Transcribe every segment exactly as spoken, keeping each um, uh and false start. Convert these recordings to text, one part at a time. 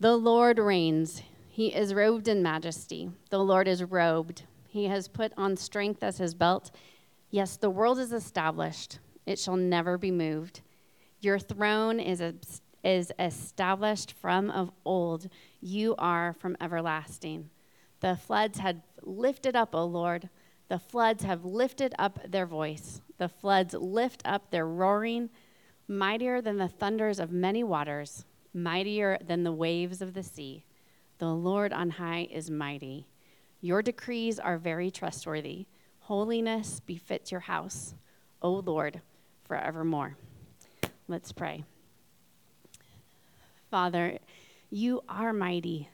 The Lord reigns. He is robed in majesty. The Lord is robed. He has put on strength as his belt. Yes, the world is established. It shall never be moved. Your throne is is established from of old. You are from everlasting. The floods had lifted up, O Lord. The floods have lifted up their voice. The floods lift up their roaring, mightier than the thunders of many waters, mightier than the waves of the sea. The Lord on high is mighty. Your decrees are very trustworthy. Holiness befits your house, O Lord, forevermore. Let's pray. Father, you are mighty.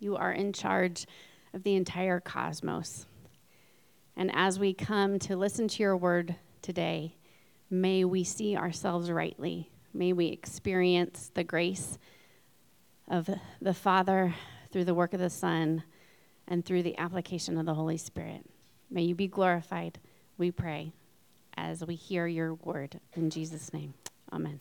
You are in charge of the entire cosmos. And as we come to listen to your word today, may we see ourselves rightly. May we experience the grace of the Father through the work of the Son and through the application of the Holy Spirit. May you be glorified, we pray, as we hear your word. In Jesus' name, amen.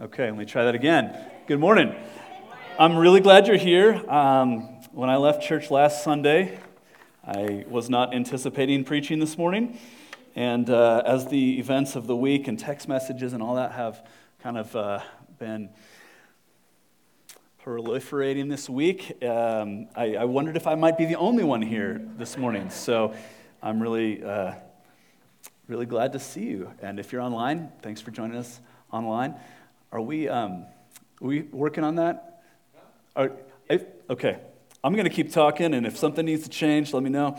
Okay, let me try that again. Good morning. I'm really glad you're here. Um, when I left church last Sunday, I was not anticipating preaching this morning. And uh, as the events of the week and text messages and all that have kind of uh, been proliferating this week, um, I, I wondered if I might be the only one here this morning. So I'm really, uh, really glad to see you. And if you're online, thanks for joining us online. Are we um, are we working on that? Are, if, okay, I'm going to keep talking, and if something needs to change, let me know.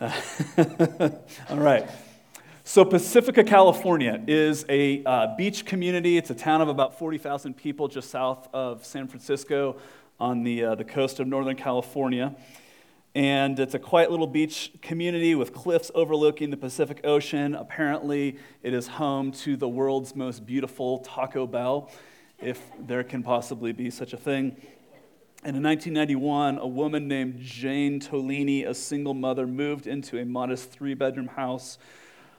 Uh, all right. So Pacifica, California is a uh, beach community. It's a town of about forty thousand people just south of San Francisco on the uh, the coast of Northern California. And it's a quiet little beach community with cliffs overlooking the Pacific Ocean. Apparently, it is home to the world's most beautiful Taco Bell, if there can possibly be such a thing. And in nineteen ninety-one, a woman named Jane Tolini, a single mother, moved into a modest three-bedroom house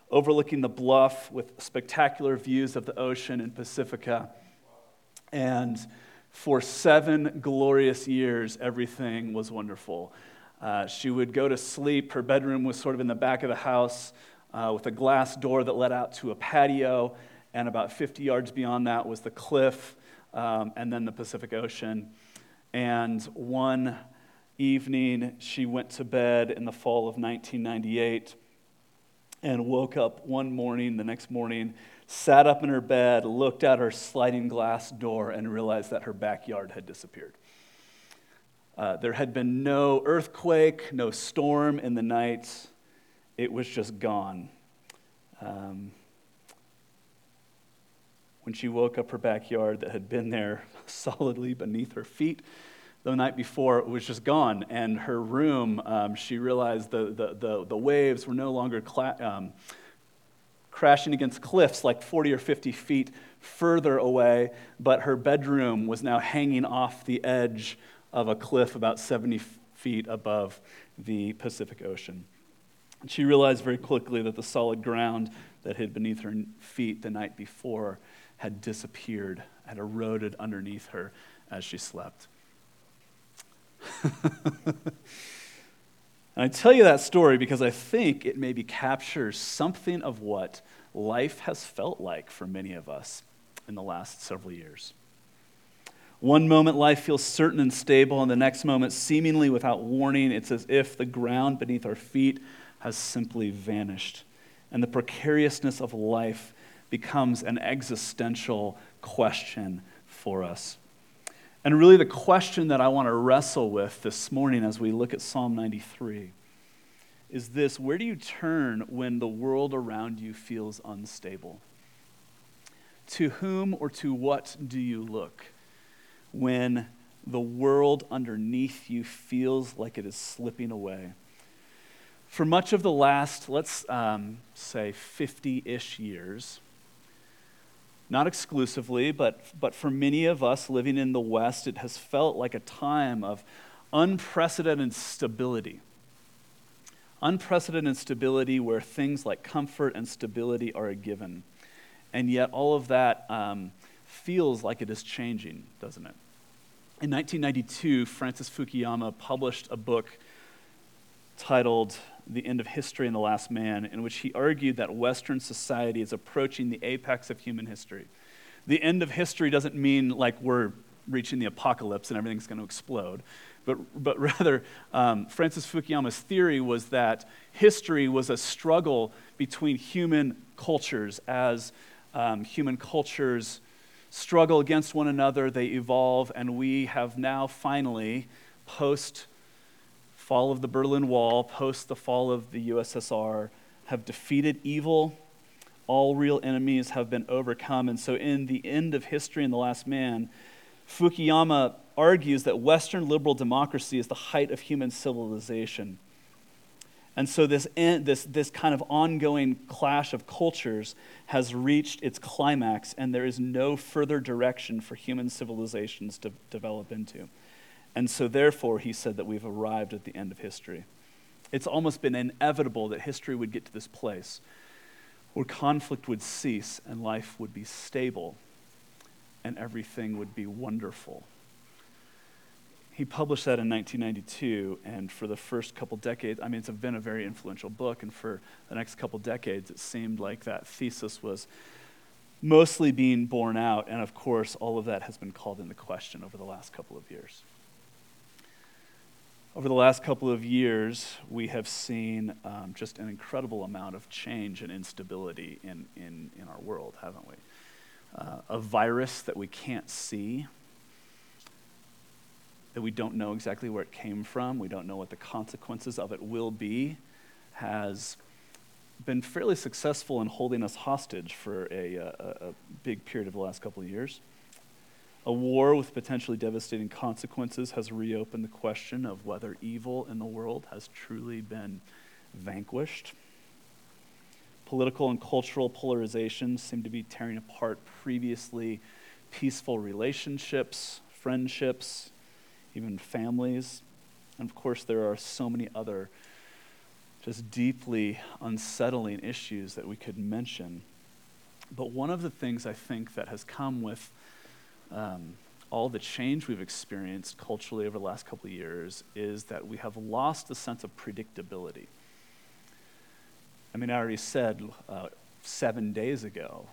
overlooking the bluff with spectacular views of the ocean in Pacifica. And for seven glorious years, everything was wonderful. Uh, she would go to sleep. Her bedroom was sort of in the back of the house uh, with a glass door that led out to a patio, and about fifty yards beyond that was the cliff um, and then the Pacific Ocean. And one evening, she went to bed in the fall of nineteen ninety-eight and woke up one morning, the next morning, sat up in her bed, looked at her sliding glass door, and realized that her backyard had disappeared. Uh, there had been no earthquake, no storm in the night. It was just gone. Um, when she woke up, her backyard that had been there solidly beneath her feet the night before, it was just gone. And her room, um, she realized the, the, the, the waves were no longer cla- um, crashing against cliffs like forty or fifty feet further away, but her bedroom was now hanging off the edge of a cliff about seventy feet above the Pacific Ocean. And she realized very quickly that the solid ground that hid beneath her feet the night before had disappeared, had eroded underneath her as she slept. And I tell you that story because I think it maybe captures something of what life has felt like for many of us in the last several years. One moment life feels certain and stable, and the next moment, seemingly without warning, it's as if the ground beneath our feet has simply vanished. And the precariousness of life becomes an existential question for us. And really the question that I want to wrestle with this morning as we look at Psalm ninety-three is this: where do you turn when the world around you feels unstable? To whom or to what do you look when the world underneath you feels like it is slipping away? For much of the last, let's um, say fifty-ish years, not exclusively, but, but for many of us living in the West, it has felt like a time of unprecedented stability. Unprecedented stability where things like comfort and stability are a given. And yet all of that um, feels like it is changing, doesn't it? In nineteen ninety-two, Francis Fukuyama published a book titled The End of History and the Last Man, in which he argued that Western society is approaching the apex of human history. The end of history doesn't mean like we're reaching the apocalypse and everything's going to explode, but but rather um, Francis Fukuyama's theory was that history was a struggle between human cultures as um, human cultures struggle against one another, they evolve, and we have now finally, post fall of the Berlin Wall, post the fall of the U S S R, have defeated evil. All real enemies have been overcome. And so in The End of History and the Last Man, Fukuyama argues that Western liberal democracy is the height of human civilization. And so this, en- this, this kind of ongoing clash of cultures has reached its climax, and there is no further direction for human civilizations to develop into. And so therefore, he said that we've arrived at the end of history. It's almost been inevitable that history would get to this place where conflict would cease and life would be stable and everything would be wonderful. He published that in nineteen ninety-two, and for the first couple decades, I mean, it's been a very influential book, and for the next couple decades, it seemed like that thesis was mostly being borne out, and of course, all of that has been called into question over the last couple of years. Over the last couple of years, we have seen um, just an incredible amount of change and instability in, in, in our world, haven't we? Uh, a virus that we can't see, that we don't know exactly where it came from, we don't know what the consequences of it will be, has been fairly successful in holding us hostage for a, a, a big period of the last couple of years. A war with potentially devastating consequences has reopened the question of whether evil in the world has truly been vanquished. Political and cultural polarization seem to be tearing apart previously peaceful relationships, friendships, even families. And of course, there are so many other just deeply unsettling issues that we could mention. But one of the things I think that has come with um, all the change we've experienced culturally over the last couple of years is that we have lost the sense of predictability. I mean, I already said uh, seven days ago,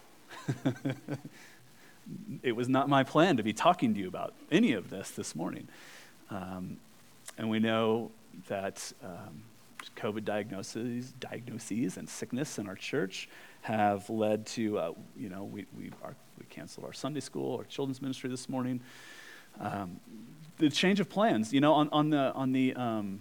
it was not my plan to be talking to you about any of this this morning. Um, and we know that um, COVID diagnoses, diagnoses and sickness in our church have led to, uh, you know, we we, are, we canceled our Sunday school, our children's ministry this morning. Um, the change of plans, you know, on, on the on the um,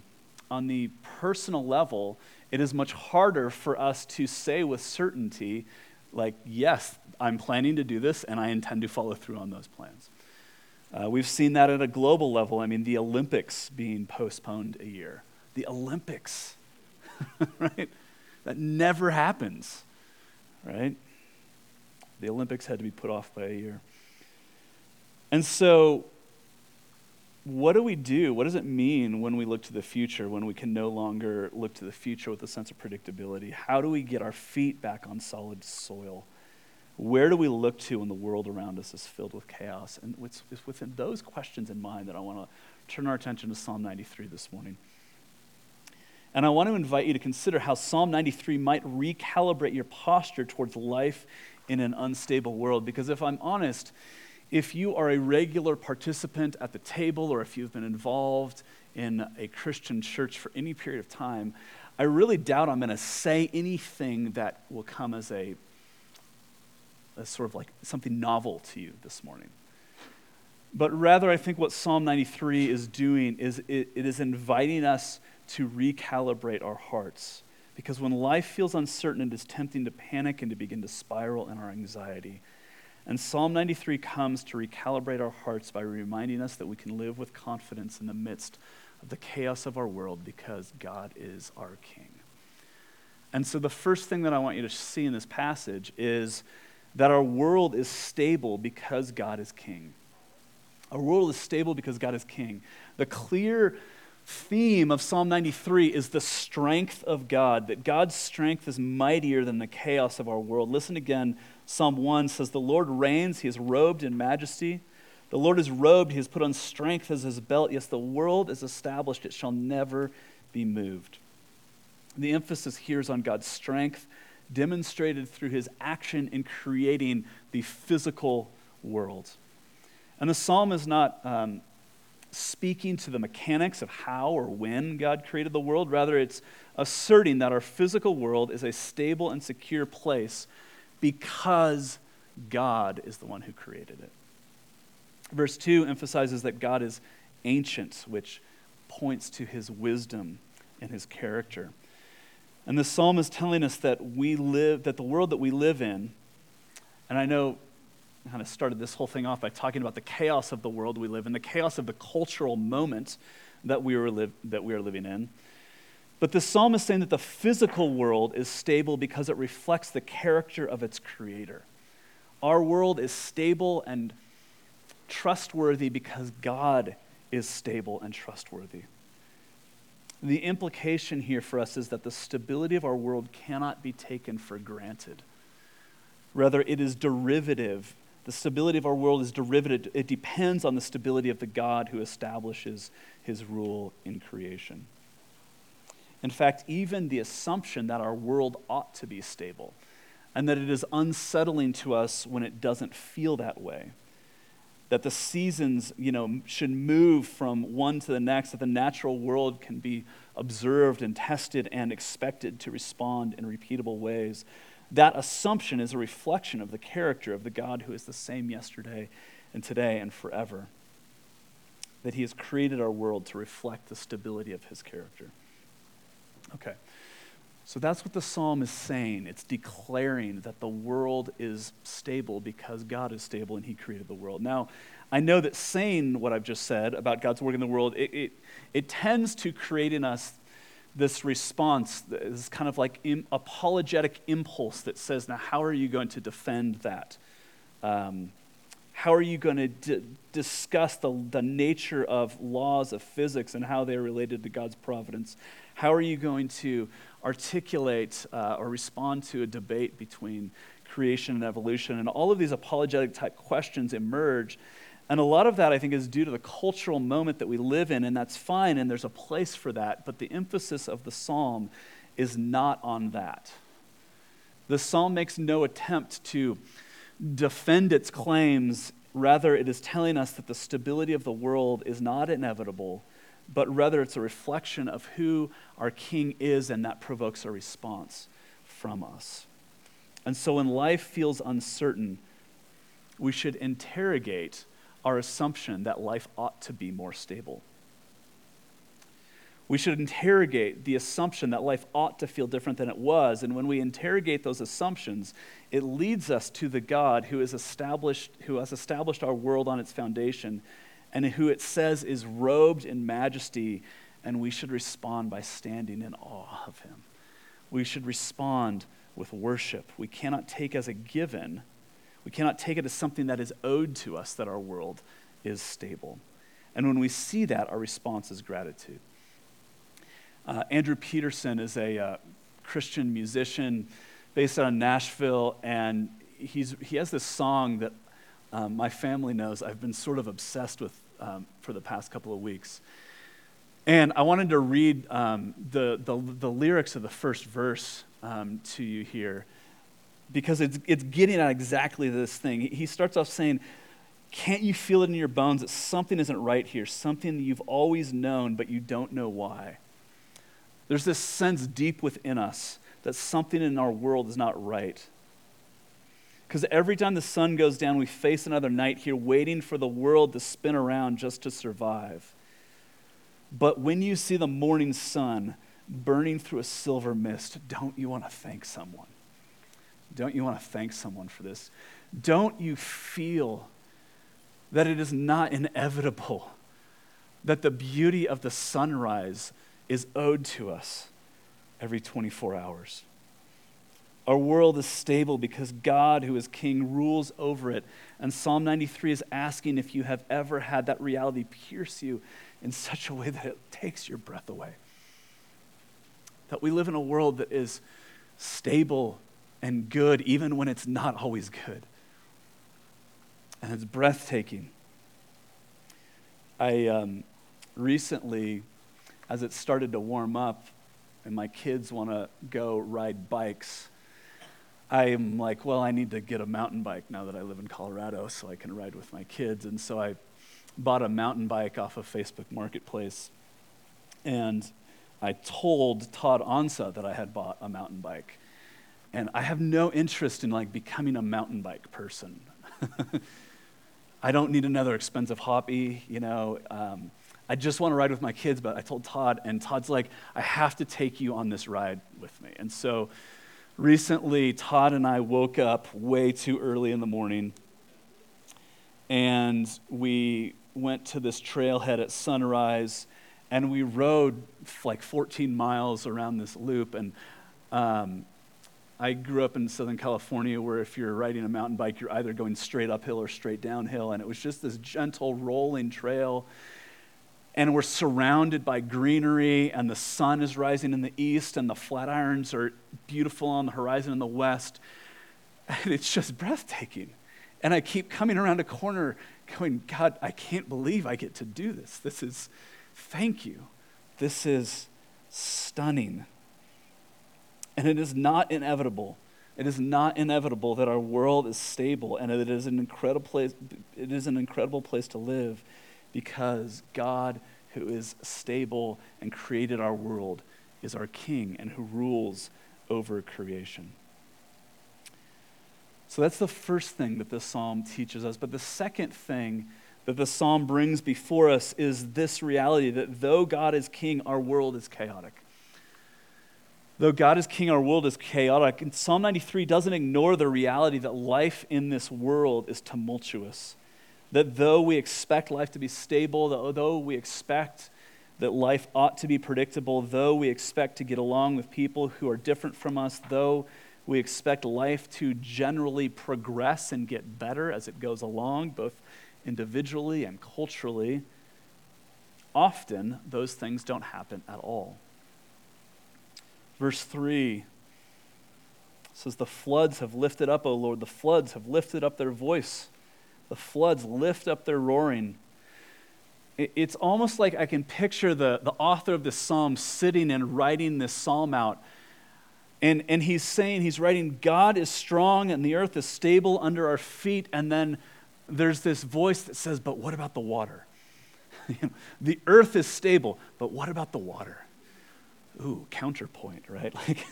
on the personal level, it is much harder for us to say with certainty, like, yes, I'm planning to do this, and I intend to follow through on those plans. Uh, we've seen that at a global level. I mean, the Olympics being postponed a year. The Olympics, right? That never happens, right? The Olympics had to be put off by a year. And so, what do we do? What does it mean when we look to the future, when we can no longer look to the future with a sense of predictability? How do we get our feet back on solid soil? Where do we look to when the world around us is filled with chaos? And it's within those questions in mind that I want to turn our attention to Psalm ninety-three this morning. And I want to invite you to consider how Psalm ninety-three might recalibrate your posture towards life in an unstable world. Because if I'm honest, if you are a regular participant at the table, or if you've been involved in a Christian church for any period of time, I really doubt I'm going to say anything that will come as a, a sort of like something novel to you this morning. But rather, I think what Psalm ninety-three is doing is it, it is inviting us to recalibrate our hearts. Because when life feels uncertain, it is tempting to panic and to begin to spiral in our anxiety. And Psalm ninety-three comes to recalibrate our hearts by reminding us that we can live with confidence in the midst of the chaos of our world because God is our King. And so the first thing that I want you to see in this passage is that our world is stable because God is king. Our world is stable because God is king. The clear theme of Psalm ninety-three is the strength of God, that God's strength is mightier than the chaos of our world. Listen again, Psalm one says, "The Lord reigns, he is robed in majesty. The Lord is robed, he has put on strength as his belt. Yes, the world is established, it shall never be moved." The emphasis here is on God's strength demonstrated through his action in creating the physical world. And the psalm is not um, speaking to the mechanics of how or when God created the world. Rather, it's asserting that our physical world is a stable and secure place because God is the one who created it. Verse two emphasizes that God is ancient, which points to his wisdom and his character. And the psalm is telling us that we live, that the world that we live in, and I know I kind of started this whole thing off by talking about the chaos of the world we live in, the chaos of the cultural moment that we were live, that we are living in. But the psalm is saying that the physical world is stable because it reflects the character of its creator. Our world is stable and trustworthy because God is stable and trustworthy. The implication here for us is that the stability of our world cannot be taken for granted. Rather, it is derivative. The stability of our world is derivative. It depends on the stability of the God who establishes his rule in creation. In fact, even the assumption that our world ought to be stable and that it is unsettling to us when it doesn't feel that way, that the seasons, you know, should move from one to the next, that the natural world can be observed and tested and expected to respond in repeatable ways. That assumption is a reflection of the character of the God who is the same yesterday and today and forever, that he has created our world to reflect the stability of his character. Okay, so that's what the psalm is saying. It's declaring that the world is stable because God is stable and he created the world. Now, I know that saying what I've just said about God's work in the world, it it, it tends to create in us this response, this kind of like im- apologetic impulse that says, now how are you going to defend that? Um, how are you going to d- discuss the, the nature of laws of physics and how they're related to God's providence? How are you going to articulate uh, or respond to a debate between creation and evolution? And all of these apologetic type questions emerge. And a lot of that, I think, is due to the cultural moment that we live in, and that's fine, and there's a place for that, but the emphasis of the psalm is not on that. The psalm makes no attempt to defend its claims. Rather, it is telling us that the stability of the world is not inevitable, but rather it's a reflection of who our King is, and that provokes a response from us. And so when life feels uncertain, we should interrogate our assumption that life ought to be more stable. We should interrogate the assumption that life ought to feel different than it was, and when we interrogate those assumptions, it leads us to the God who is established, who has established our world on its foundation, and who it says is robed in majesty, and we should respond by standing in awe of him. We should respond with worship. We cannot take as a given We cannot take it as something that is owed to us that our world is stable. And when we see that, our response is gratitude. Uh, Andrew Peterson is a uh, Christian musician based out of Nashville, and he's he has this song that um, my family knows I've been sort of obsessed with um, for the past couple of weeks. And I wanted to read um, the, the, the lyrics of the first verse um, to you here, because it's it's getting at exactly this thing. He starts off saying, "Can't you feel it in your bones that something isn't right here, something you've always known but you don't know why?" There's this sense deep within us that something in our world is not right. Because every time the sun goes down, we face another night here waiting for the world to spin around just to survive. But when you see the morning sun burning through a silver mist, don't you want to thank someone? Don't you want to thank someone for this? Don't you feel that it is not inevitable, that the beauty of the sunrise is owed to us every twenty-four hours? Our world is stable because God, who is king, rules over it. And Psalm ninety-three is asking if you have ever had that reality pierce you in such a way that it takes your breath away. That we live in a world that is stable and good, even when it's not always good. And it's breathtaking. I um, recently, as it started to warm up, and my kids want to go ride bikes, I'm like, well, I need to get a mountain bike now that I live in Colorado so I can ride with my kids. And so I bought a mountain bike off of Facebook Marketplace. And I told Todd Onsa that I had bought a mountain bike. And I have no interest in like becoming a mountain bike person. I don't need another expensive hobby, you know. Um, I just want to ride with my kids, but I told Todd, and Todd's like, I have to take you on this ride with me. And so recently, Todd and I woke up way too early in the morning, and we went to this trailhead at sunrise, and we rode like fourteen miles around this loop. And um, I grew up in Southern California, where if you're riding a mountain bike, you're either going straight uphill or straight downhill, and it was just this gentle rolling trail. And we're surrounded by greenery, and the sun is rising in the east, and the Flatirons are beautiful on the horizon in the west. And it's just breathtaking. And I keep coming around a corner going, God, I can't believe I get to do this. This is, thank you. This is stunning. And it is not inevitable. It is not inevitable that our world is stable, and it is an incredible place, it is an incredible place to live, because God, who is stable and created our world, is our king and who rules over creation. So that's the first thing that this psalm teaches us. But the second thing that the psalm brings before us is this reality that though God is king, our world is chaotic. Though God is king, our world is chaotic. And Psalm ninety-three doesn't ignore the reality that life in this world is tumultuous. That though we expect life to be stable, though we expect that life ought to be predictable, though we expect to get along with people who are different from us, though we expect life to generally progress and get better as it goes along, both individually and culturally, often those things don't happen at all. Verse three says, "The floods have lifted up, O Lord, the floods have lifted up their voice. The floods lift up their roaring." It's almost like I can picture the, the author of this psalm sitting and writing this psalm out. And, and he's saying, he's writing, God is strong and the earth is stable under our feet. And then there's this voice that says, but what about the water? The earth is stable, but what about the water? Ooh, counterpoint, right? Like...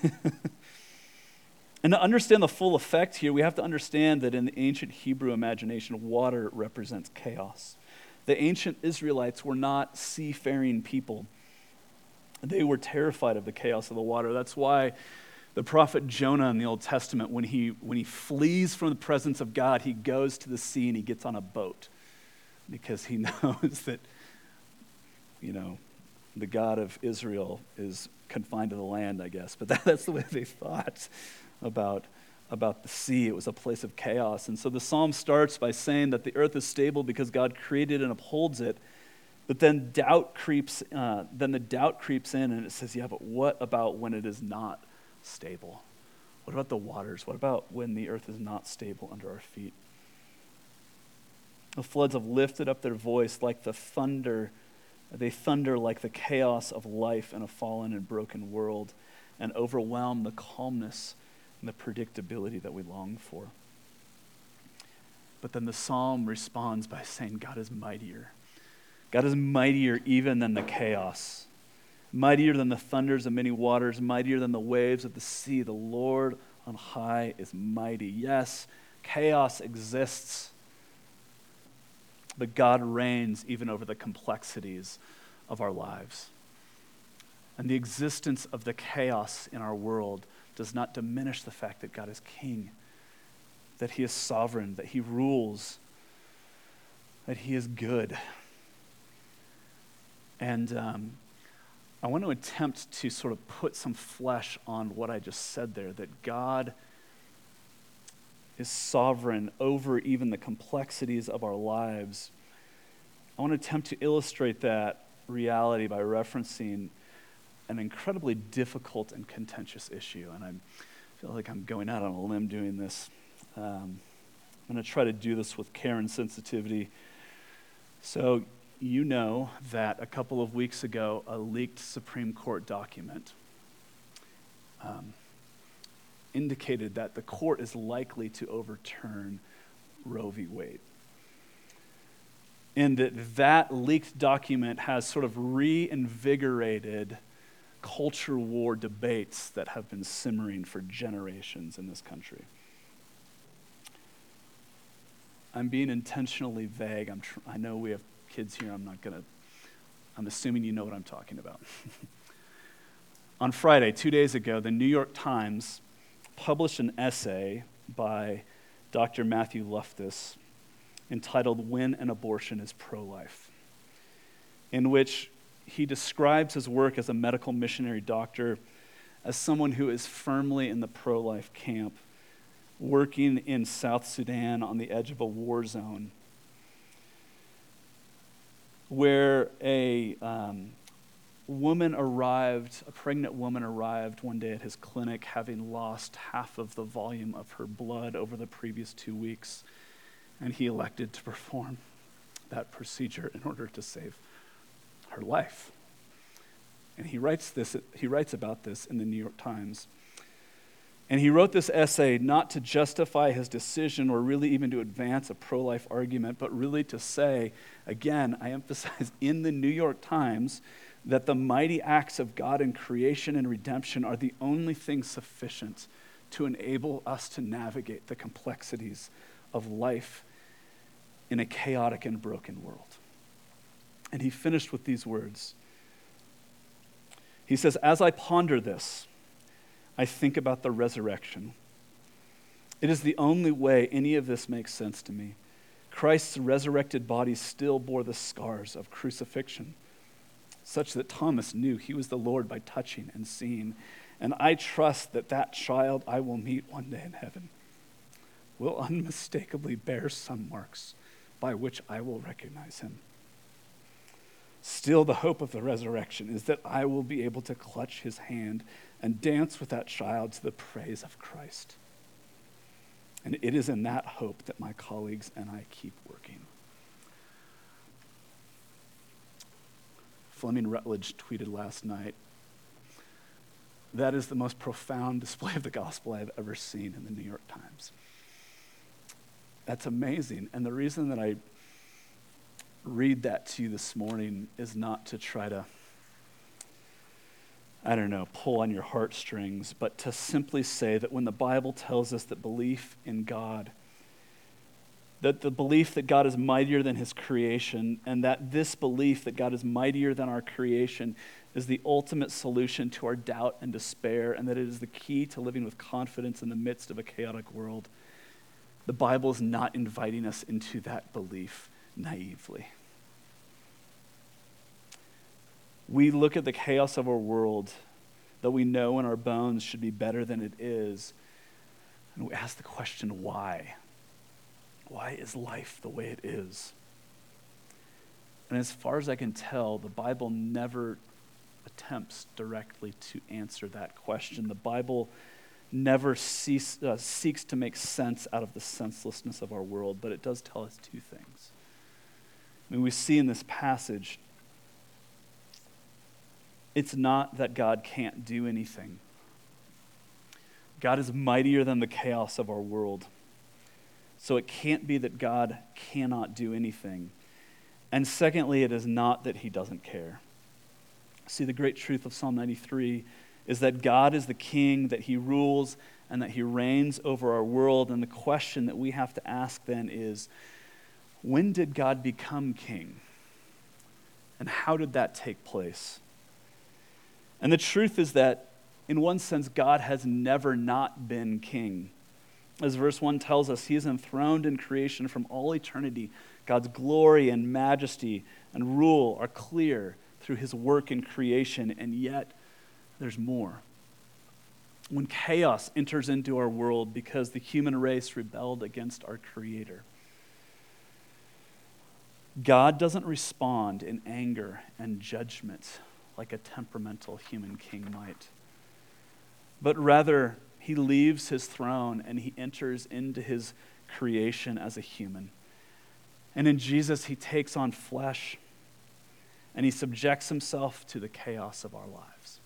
And to understand the full effect here, we have to understand that in the ancient Hebrew imagination, water represents chaos. The ancient Israelites were not seafaring people. They were terrified of the chaos of the water. That's why the prophet Jonah in the Old Testament, when he when he flees from the presence of God, he goes to the sea and he gets on a boat because he knows that, you know, the God of Israel is confined to the land, I guess. But that, that's the way they thought about, about the sea. It was a place of chaos. And so the psalm starts by saying that the earth is stable because God created and upholds it. But then doubt creeps, uh, then the doubt creeps in, and it says, yeah, but what about when it is not stable? What about the waters? What about when the earth is not stable under our feet? The floods have lifted up their voice like the thunder. They thunder like the chaos of life in a fallen and broken world, and overwhelm the calmness and the predictability that we long for. But then the psalm responds by saying, God is mightier. God is mightier even than the chaos, mightier than the thunders of many waters, mightier than the waves of the sea. The Lord on high is mighty. Yes, chaos exists, but God reigns even over the complexities of our lives. And the existence of the chaos in our world does not diminish the fact that God is king, that he is sovereign, that he rules, that he is good. And um, I want to attempt to sort of put some flesh on what I just said there, that God is sovereign over even the complexities of our lives. I want to attempt to illustrate that reality by referencing an incredibly difficult and contentious issue, and I'm, I feel like I'm going out on a limb doing this. Um, I'm going to try to do this with care and sensitivity. So you know that a couple of weeks ago, a leaked Supreme Court document um, indicated that the court is likely to overturn Roe v. Wade. And that that leaked document has sort of reinvigorated culture war debates that have been simmering for generations in this country. I'm being intentionally vague. I'm tr- I know we have kids here. I'm not gonna, I'm assuming you know what I'm talking about. On Friday, two days ago, the New York Times published an essay by Doctor Matthew Luftus entitled "When an Abortion is Pro-Life," in which he describes his work as a medical missionary doctor as someone who is firmly in the pro-life camp, working in South Sudan on the edge of a war zone, where a um, woman arrived, a pregnant woman arrived one day at his clinic having lost half of the volume of her blood over the previous two weeks, and he elected to perform that procedure in order to save her life. And he writes this, he writes about this in the New York Times. And he wrote this essay not to justify his decision or really even to advance a pro-life argument, but really to say, again, I emphasize in the New York Times, that the mighty acts of God in creation and redemption are the only thing sufficient to enable us to navigate the complexities of life in a chaotic and broken world. And he finished with these words. He says, "As I ponder this, I think about the resurrection. It is the only way any of this makes sense to me. Christ's resurrected body still bore the scars of crucifixion, such that Thomas knew he was the Lord by touching and seeing. And I trust that that child I will meet one day in heaven will unmistakably bear some marks by which I will recognize him. Still, the hope of the resurrection is that I will be able to clutch his hand and dance with that child to the praise of Christ. And it is in that hope that my colleagues and I keep working." Fleming Rutledge tweeted last night, "That is the most profound display of the gospel I have ever seen in the New York Times." That's amazing. And the reason that I read that to you this morning is not to try to, I don't know, pull on your heartstrings, but to simply say that when the Bible tells us that belief in God, that the belief that God is mightier than his creation, and that this belief that God is mightier than our creation is the ultimate solution to our doubt and despair, and that it is the key to living with confidence in the midst of a chaotic world, the Bible is not inviting us into that belief naively. We look at the chaos of our world that we know in our bones should be better than it is, and we ask the question, why? Why is life the way it is? And as far as I can tell, the Bible never attempts directly to answer that question. The Bible never cease, uh, seeks to make sense out of the senselessness of our world, but it does tell us two things. I mean, we see in this passage, it's not that God can't do anything. God is mightier than the chaos of our world. So it can't be that God cannot do anything. And secondly, it is not that he doesn't care. See, the great truth of Psalm ninety-three is that God is the king, that he rules, and that he reigns over our world. And the question that we have to ask then is, when did God become king? And how did that take place? And the truth is that, in one sense, God has never not been king. As verse one tells us, he is enthroned in creation from all eternity. God's glory and majesty and rule are clear through his work in creation, and yet there's more. When chaos enters into our world because the human race rebelled against our Creator, God doesn't respond in anger and judgment like a temperamental human king might, but rather he leaves his throne and he enters into his creation as a human. And in Jesus, he takes on flesh and he subjects himself to the chaos of our lives.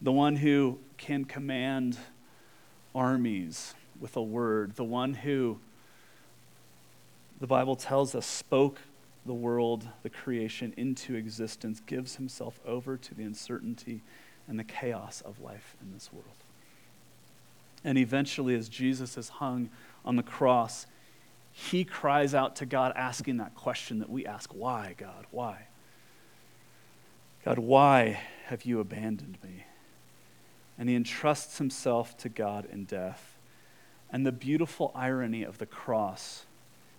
The one who can command armies with a word, the one who, the Bible tells us, spoke the world, the creation, into existence, gives himself over to the uncertainty and the chaos of life in this world. And eventually, as Jesus is hung on the cross, he cries out to God, asking that question that we ask, why, God, why? God, why have you abandoned me? And he entrusts himself to God in death. And the beautiful irony of the cross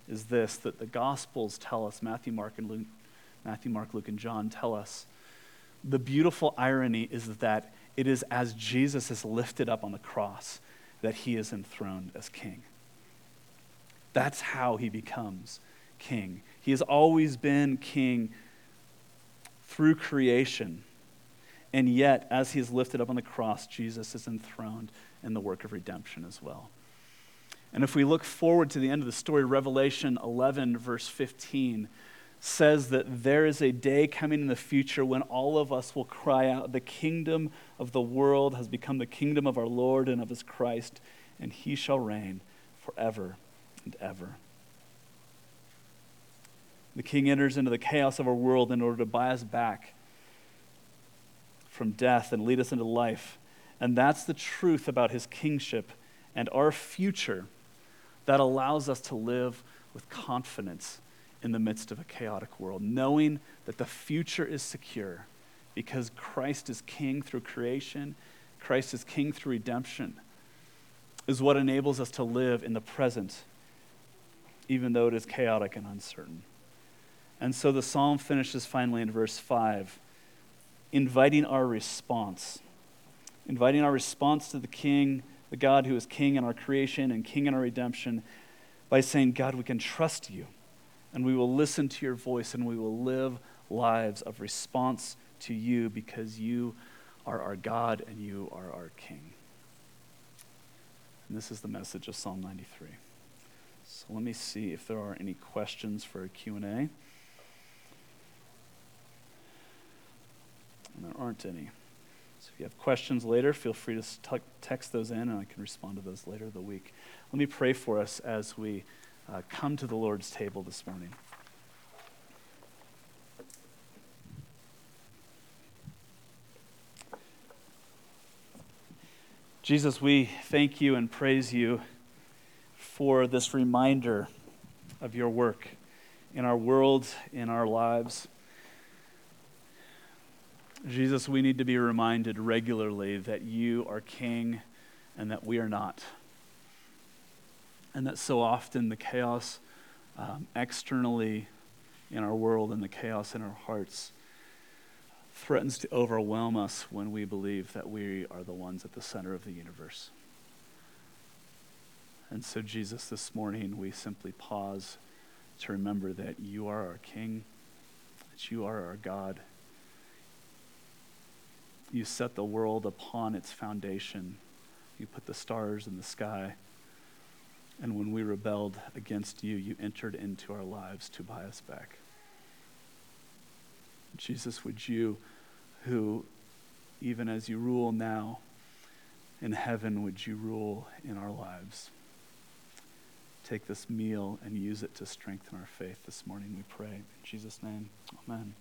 is this, that the Gospels tell us, Matthew, Mark, and Luke, Matthew, Mark, Luke, and John tell us, the beautiful irony is that it is as Jesus is lifted up on the cross that he is enthroned as king. That's how he becomes king. He has always been king through creation, and yet as he is lifted up on the cross, Jesus is enthroned in the work of redemption as well. And if we look forward to the end of the story, Revelation eleven, verse fifteen, says that there is a day coming in the future when all of us will cry out, the kingdom of the world has become the kingdom of our Lord and of his Christ, and he shall reign forever and ever. The king enters into the chaos of our world in order to buy us back from death and lead us into life. And that's the truth about his kingship and our future that allows us to live with confidence in the midst of a chaotic world, knowing that the future is secure because Christ is king through creation, Christ is king through redemption, is what enables us to live in the present, even though it is chaotic and uncertain. And so the psalm finishes finally in verse five, inviting our response, inviting our response to the king, the God who is king in our creation and king in our redemption, by saying, God, we can trust you, and we will listen to your voice, and we will live lives of response to you because you are our God and you are our King. And this is the message of Psalm ninety-three. So let me see if there are any questions for a Q and A. And there aren't any. So if you have questions later, feel free to text those in, and I can respond to those later in the week. Let me pray for us as we Uh, come to the Lord's table this morning. Jesus, we thank you and praise you for this reminder of your work in our world, in our lives. Jesus, we need to be reminded regularly that you are king and that we are not. And that so often the chaos um, externally in our world and the chaos in our hearts threatens to overwhelm us when we believe that we are the ones at the center of the universe. And so, Jesus, this morning we simply pause to remember that you are our King, that you are our God. You set the world upon its foundation. You put the stars in the sky. And when we rebelled against you, you entered into our lives to buy us back. Jesus, would you, who, even as you rule now in heaven, would you rule in our lives? Take this meal and use it to strengthen our faith this morning, we pray. In Jesus' name, amen.